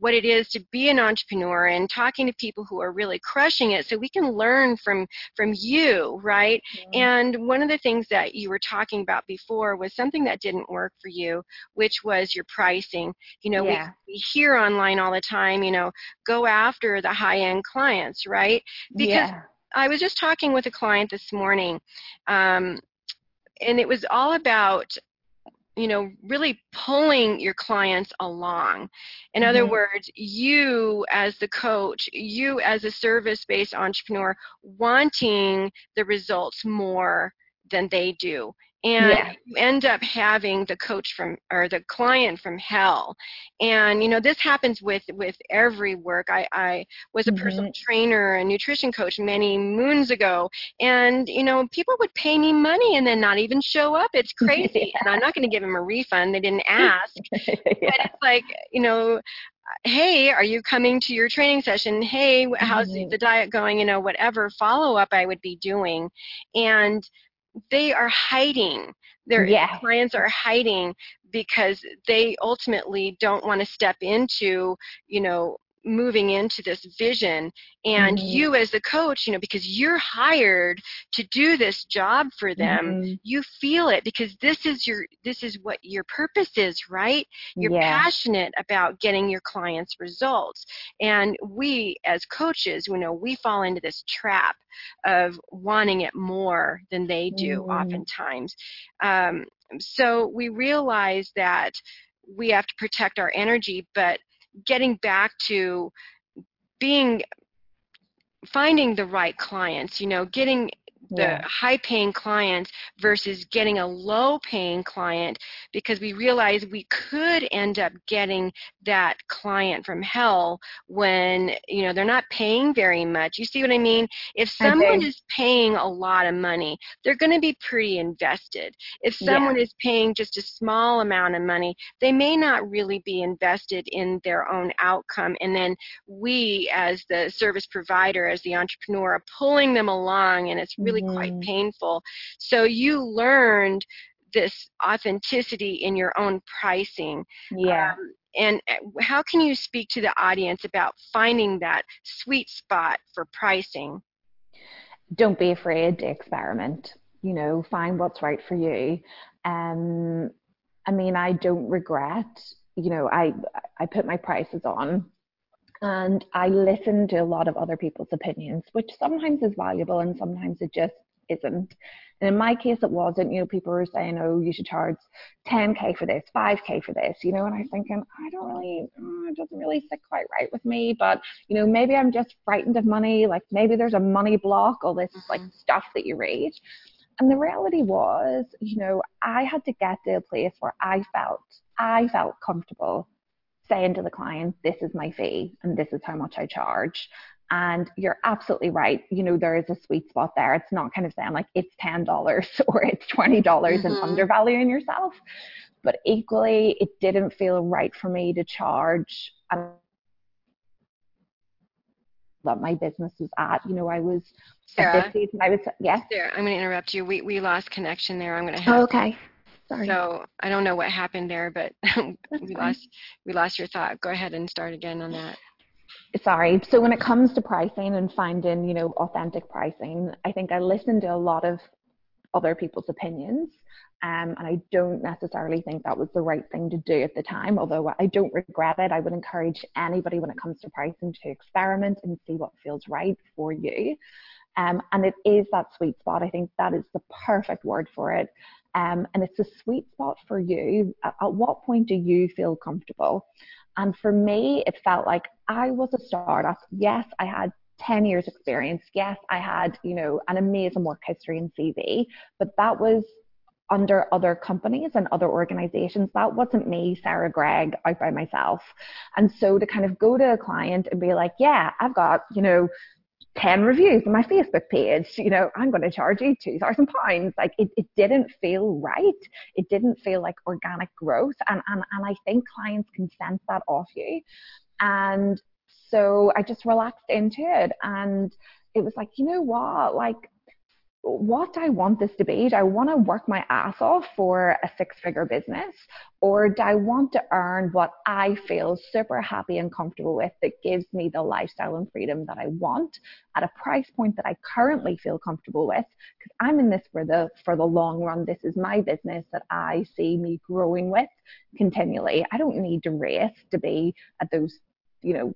what it is to be an entrepreneur and talking to people who are really crushing it, so we can learn from you, right? And one of the things that you were talking about before was something that didn't work for you, which was your pricing. We hear online all the time, go after the high-end clients, right? Because I was just talking with a client this morning, and it was all about, really pulling your clients along. In other words, you as the coach, you as a service-based entrepreneur, wanting the results more than they do. And you end up having the coach from, or the client from hell. And, this happens with every work. I was a personal trainer and nutrition coach many moons ago. And, people would pay me money and then not even show up. It's crazy. And I'm not going to give them a refund. They didn't ask. But it's like, hey, are you coming to your training session? Hey, how's the diet going? Whatever follow-up I would be doing. And they are hiding. Their clients are hiding because they ultimately don't want to step into, moving into this vision. And you as the coach, because you're hired to do this job for them, you feel it, because this is what your purpose is, right? You're passionate about getting your clients results. And we as coaches, we fall into this trap of wanting it more than they do oftentimes. So we realize that we have to protect our energy, but getting back to finding the right clients, getting the high-paying clients versus getting a low-paying client, because we realize we could end up getting that client from hell when, they're not paying very much. You see what I mean? If someone is paying a lot of money, they're going to be pretty invested. If someone is paying just a small amount of money, they may not really be invested in their own outcome. And then we, as the service provider, as the entrepreneur, are pulling them along, and it's really quite painful. So you learned this authenticity in your own pricing. And how can you speak to the audience about finding that sweet spot for pricing? Don't be afraid to experiment. You know, find what's right for you. I mean, I don't regret, you know, I put my prices on and I listen to a lot of other people's opinions, which sometimes is valuable and sometimes it just isn't. And in my case, it wasn't. You know, people were saying, oh, you should charge 10K for this, 5K for this, you know, and I was thinking, it doesn't really sit quite right with me, but, you know, maybe I'm just frightened of money. Like maybe there's a money block, all this like stuff that you read. And the reality was, you know, I had to get to a place where I felt comfortable saying to the client, this is my fee and this is how much I charge. And you're absolutely right. You know, there is a sweet spot there. It's not kind of saying like it's $10 or it's $20 and undervaluing yourself. But equally, it didn't feel right for me to charge that my business was at. You know, I was Sarah, yes. Sarah, I'm going to interrupt you. We lost connection there. I'm going to have okay. Sorry. So I don't know what happened there, but we lost your thought. Go ahead and start again on that. Sorry. So when it comes to pricing and finding, you know, authentic pricing, I think I listened to a lot of other people's opinions, and I don't necessarily think that was the right thing to do at the time, although I don't regret it. I would encourage anybody when it comes to pricing to experiment and see what feels right for you. And it is that sweet spot. I think that is the perfect word for it. And it's a sweet spot for you. At what point do you feel comfortable? And for me, it felt like I was a startup. Yes, I had 10 years experience. Yes, I had, you know, an amazing work history and CV, but that was under other companies and other organizations. That wasn't me, Sarah Gregg, out by myself. And so to kind of go to a client and be like, yeah, I've got, you know, 10 reviews on my Facebook page, you know, I'm going to charge you £2,000. Like it didn't feel right. It didn't feel like organic growth. And I think clients can sense that off you. And so I just relaxed into it. And it was like, you know what, like, what do I want this to be? Do I want to work my ass off for a 6-figure business? Or do I want to earn what I feel super happy and comfortable with that gives me the lifestyle and freedom that I want at a price point that I currently feel comfortable with? Because I'm in this for the long run. This is my business that I see me growing with continually. I don't need to race to be at those, you know,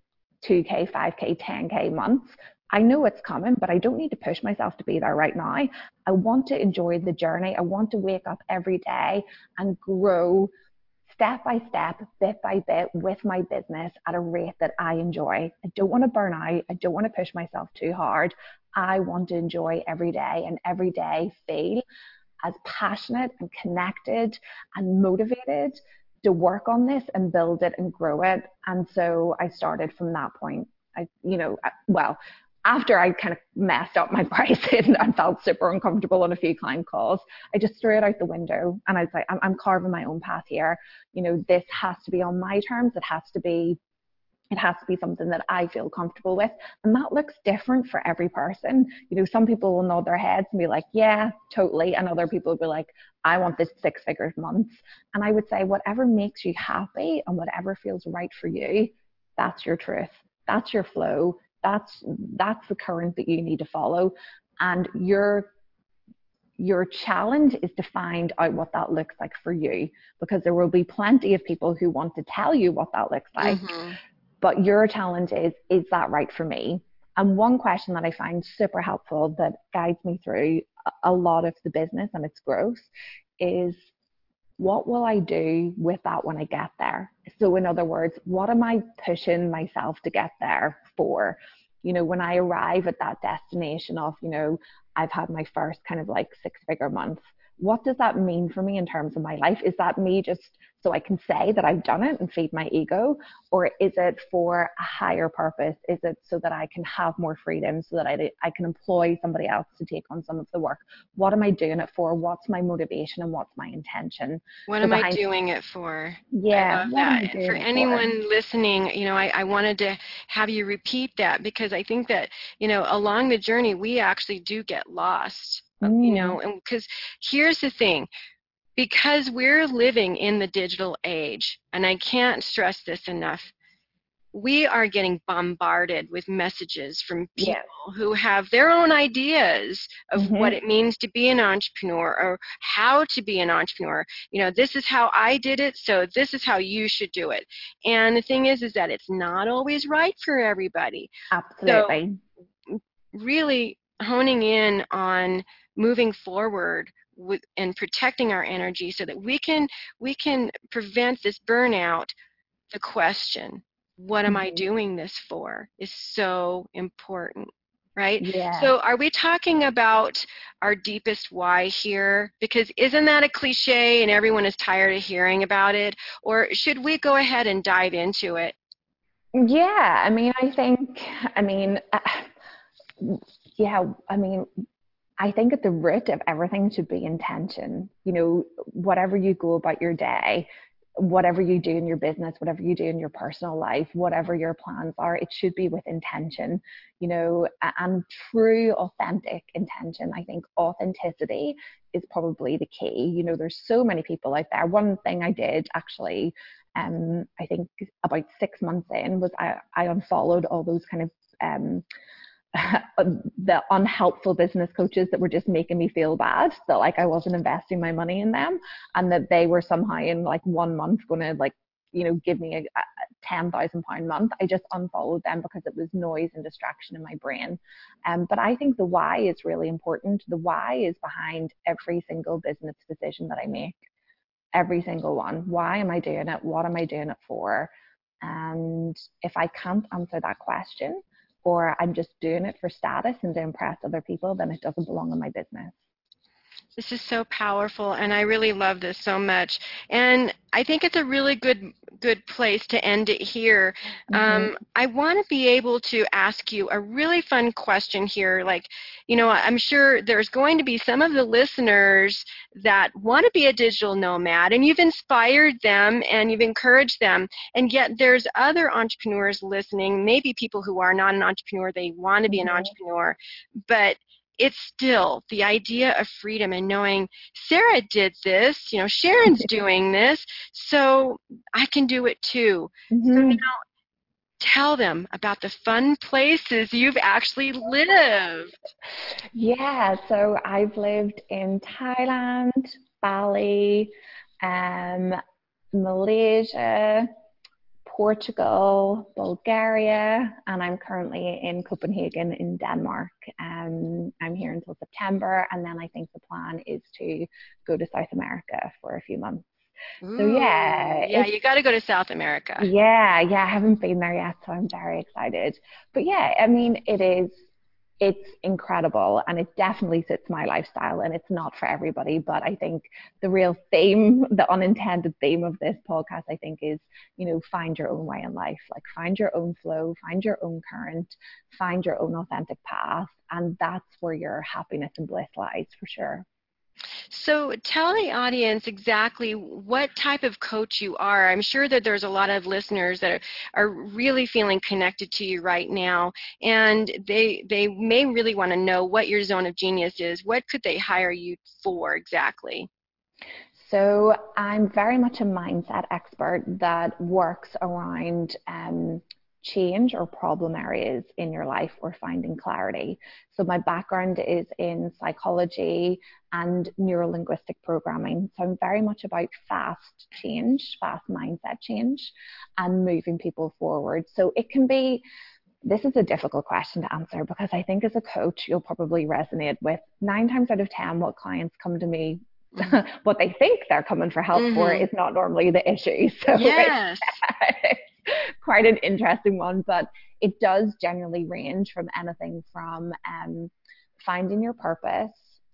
2K, 5K, 10K months. I know it's coming, but I don't need to push myself to be there right now. I want to enjoy the journey. I want to wake up every day and grow step by step, bit by bit with my business at a rate that I enjoy. I don't want to burn out. I don't want to push myself too hard. I want to enjoy every day and every day feel as passionate and connected and motivated to work on this and build it and grow it. And so I started from that point. After I kind of messed up my pricing and felt super uncomfortable on a few client calls, I just threw it out the window and I was like, I'm carving my own path here. You know, this has to be on my terms. It has to be something that I feel comfortable with. And that looks different for every person. You know, some people will nod their heads and be like, yeah, totally. And other people will be like, I want this 6-figure month. And I would say whatever makes you happy and whatever feels right for you, that's your truth. That's your flow. That's the current that you need to follow, and your challenge is to find out what that looks like for you, because there will be plenty of people who want to tell you what that looks like, but your challenge is that right for me? And one question that I find super helpful that guides me through a lot of the business and its growth is, what will I do with that when I get there? So in other words, what am I pushing myself to get there for? You know, when I arrive at that destination of, you know, I've had my first kind of like 6-figure month, what does that mean for me in terms of my life? Is that me just so I can say that I've done it and feed my ego? Or is it for a higher purpose? Is it so that I can have more freedom, so that I can employ somebody else to take on some of the work? What am I doing it for? What's my motivation and what's my intention? What am I doing it for? Yeah. I love that. For anyone listening, you know, I wanted to have you repeat that, because I think that, you know, along the journey, we actually do get lost. You know, and because here's the thing, because we're living in the digital age, and I can't stress this enough, we are getting bombarded with messages from people who have their own ideas of what it means to be an entrepreneur or how to be an entrepreneur. You know, this is how I did it, so this is how you should do it. And the thing is that it's not always right for everybody. Absolutely. So really honing in on moving forward with, and protecting our energy so that we can prevent this burnout, the question, what am I doing this for, is so important, right? Yeah. So are we talking about our deepest why here? Because isn't that a cliche and everyone is tired of hearing about it? Or should we go ahead and dive into it? Yeah, I think at the root of everything should be intention. You know, whatever you go about your day, whatever you do in your business, whatever you do in your personal life, whatever your plans are, it should be with intention, you know, and true, authentic intention. I think authenticity is probably the key. You know, there's so many people out there. One thing I did actually, I think about 6 months in, was I unfollowed all those kind of the unhelpful business coaches that were just making me feel bad that like I wasn't investing my money in them, and that they were somehow in like 1 month going to like, you know, give me a £10,000 month. I just unfollowed them because it was noise and distraction in my brain. But I think the why is really important. The why is behind every single business decision that I make, every single one. Why am I doing it? What am I doing it for? And if I can't answer that question, or I'm just doing it for status and to impress other people, then it doesn't belong in my business. This is so powerful, and I really love this so much. And I think it's a really good place to end it here. I want to be able to ask you a really fun question here. Like, you know, I'm sure there's going to be some of the listeners that want to be a digital nomad, and you've inspired them and you've encouraged them. And yet there's other entrepreneurs listening, maybe people who are not an entrepreneur, they want to be an entrepreneur, but it's still the idea of freedom and knowing Sarah did this, you know, Sharon's doing this, so I can do it too. So now tell them about the fun places you've actually lived. Yeah, so I've lived in Thailand, Bali, Malaysia, Portugal, Bulgaria, and I'm currently in Copenhagen in Denmark. I'm here until September, and then I think the plan is to go to South America for a few months. So yeah, you got to go to South America. Yeah, I haven't been there yet, so I'm very excited. But yeah, I mean, it's incredible, and it definitely fits my lifestyle, and it's not for everybody, but I think the real theme, the unintended theme of this podcast, I think is, you know, find your own way in life, like find your own flow, find your own current, find your own authentic path, and that's where your happiness and bliss lies for sure. So tell the audience exactly what type of coach you are. I'm sure that there's a lot of listeners that are really feeling connected to you right now, and they may really want to know what your zone of genius is. What could they hire you for exactly? So I'm very much a mindset expert that works around change or problem areas in your life or finding clarity. So my background is in psychology and neuro-linguistic programming. So I'm very much about fast change, fast mindset change, and moving people forward. So it can be, this is a difficult question to answer because I think as a coach, you'll probably resonate with 9 times out of 10, what clients come to me what they think they're coming for help for is not normally the issue. So yes. Quite an interesting one, but it does generally range from anything from finding your purpose,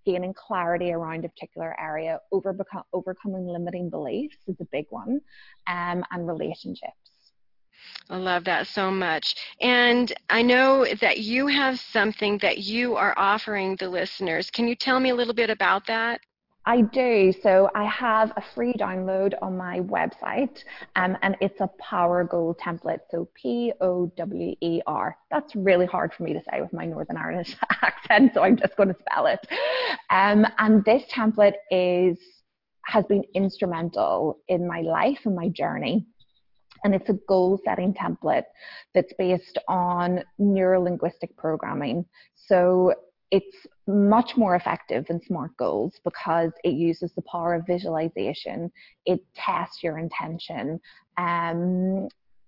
gaining clarity around a particular area, overcoming limiting beliefs is a big one, and relationships. I love that so much. And I know that you have something that you are offering the listeners. Can you tell me a little bit about that? I do. So I have a free download on my website, and it's a Power Goal template. So POWER. That's really hard for me to say with my Northern Irish accent, so I'm just going to spell it. And this template is has been instrumental in my life and my journey. And it's a goal-setting template that's based on neuro-linguistic programming. So it's much more effective than SMART goals because it uses the power of visualization. It tests your intention.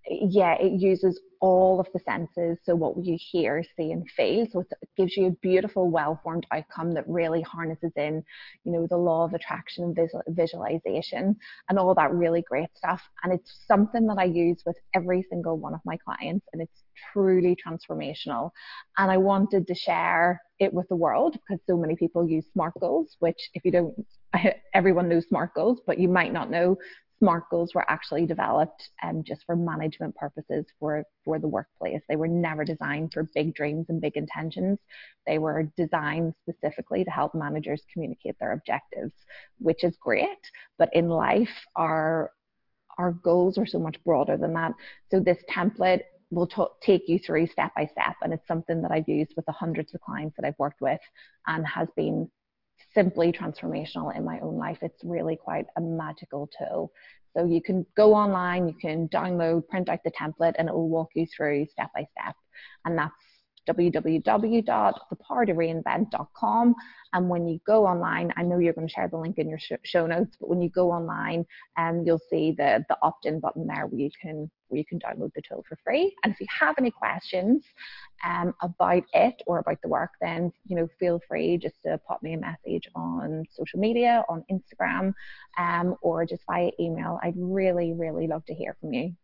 It uses all of the senses. So what you hear, see, and feel. So it gives you a beautiful, well-formed outcome that really harnesses in, you know, the law of attraction and visualization and all that really great stuff. And it's something that I use with every single one of my clients, and it's truly transformational. And I wanted to share it with the world because so many people use SMART goals, which if you don't, everyone knows SMART goals, but you might not know SMART goals were actually developed just for management purposes for the workplace. They were never designed for big dreams and big intentions. They were designed specifically to help managers communicate their objectives, which is great. But in life, our goals are so much broader than that. So this template will take you through step by step. And it's something that I've used with the hundreds of clients that I've worked with and has been simply transformational in my own life. It's really quite a magical tool. So you can go online, you can download, print out the template, and it will walk you through step by step. And that's www.thepowertoreinvent.com. And when you go online, I know you're going to share the link in your show notes, but when you go online, you'll see the opt-in button there where you can download the tool for free. And if you have any questions about it or about the work, then, you know, feel free just to pop me a message on social media, on Instagram, or just via email. I'd really, really love to hear from you.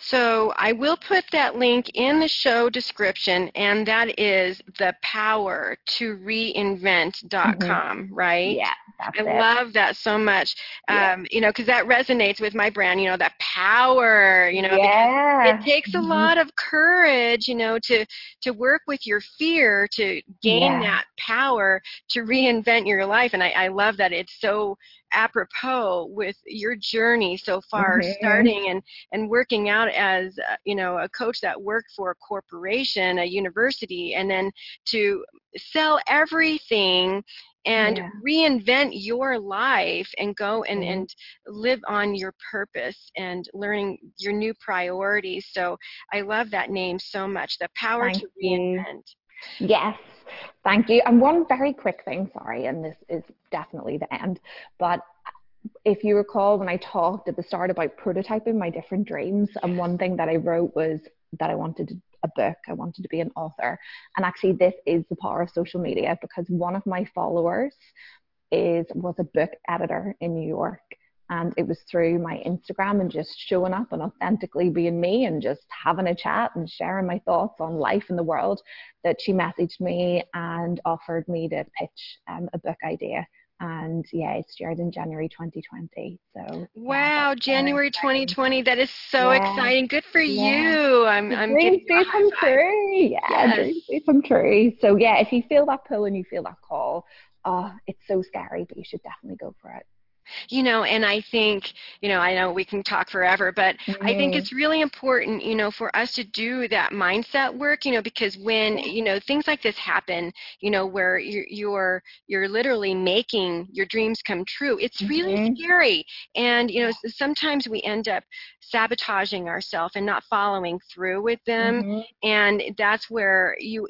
So I will put that link in the show description, and that is thepowertoreinvent.com, right? Yeah, that's it. I love that so much, you know, because that resonates with my brand, you know, that power, you know. Yeah. It takes a lot of courage, you know, to work with your fear, to gain that power, to reinvent your life. And I love that. It's so apropos with your journey so far, starting and working out as you know, a coach that worked for a corporation, a university, and then to sell everything and reinvent your life and go and live on your purpose and learning your new priorities. So I love that name so much, The Power to Reinvent. Yes, thank you. And one very quick thing, sorry, and this is definitely the end, but if you recall when I talked at the start about prototyping my different dreams, and one thing that I wrote was that I wanted a book, I wanted to be an author. And actually this is the power of social media, because one of my followers was a book editor in New York. And it was through my Instagram and just showing up and authentically being me and just having a chat and sharing my thoughts on life and the world that she messaged me and offered me to pitch a book idea. And yeah, it's shared in January 2020. So wow, January 2020! That is so exciting. Good for you. I'm dreams do come true. Yeah, dreams do come true. So yeah, if you feel that pull and you feel that call, it's so scary, but you should definitely go for it. You know, and I think, you know, I know we can talk forever, but I think it's really important, you know, for us to do that mindset work, you know, because when, you know, things like this happen, you know, where you're literally making your dreams come true, it's really scary. And, you know, sometimes we end up sabotaging ourselves and not following through with them. And that's where you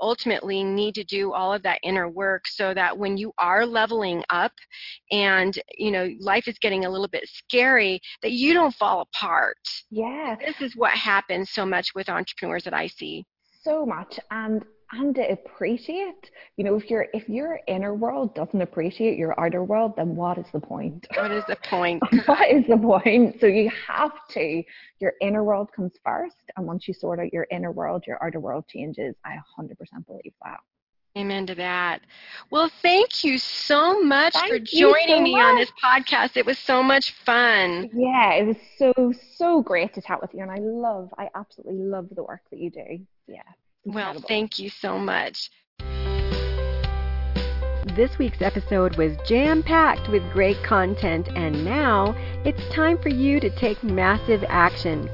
ultimately need to do all of that inner work, so that when you are leveling up and, you know, life is getting a little bit scary, that you don't fall apart. Yeah. This is what happens so much with entrepreneurs that I see. So much. And to appreciate, you know, if your inner world doesn't appreciate your outer world, then what is the point? What is the point? What is the point? So you have to, your inner world comes first. And once you sort out your inner world, your outer world changes. I 100% believe that. Amen to that. Well, thank you so much for joining me on this podcast. It was so much fun. Yeah, it was so great to chat with you. And I absolutely love the work that you do. Yeah. Incredible. Well, thank you so much. This week's episode was jam-packed with great content, and now it's time for you to take massive action.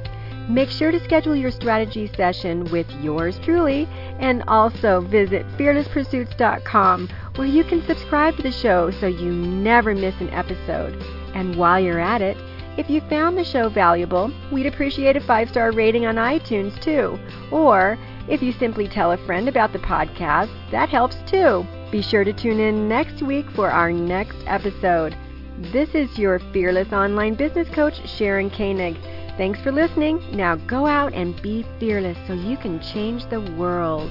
Make sure to schedule your strategy session with yours truly, and also visit fearlesspursuits.com where you can subscribe to the show so you never miss an episode. And while you're at it, if you found the show valuable, we'd appreciate a 5-star rating on iTunes too. Or if you simply tell a friend about the podcast, that helps too. Be sure to tune in next week for our next episode. This is your fearless online business coach, Sharon Koenig. Thanks for listening. Now go out and be fearless so you can change the world.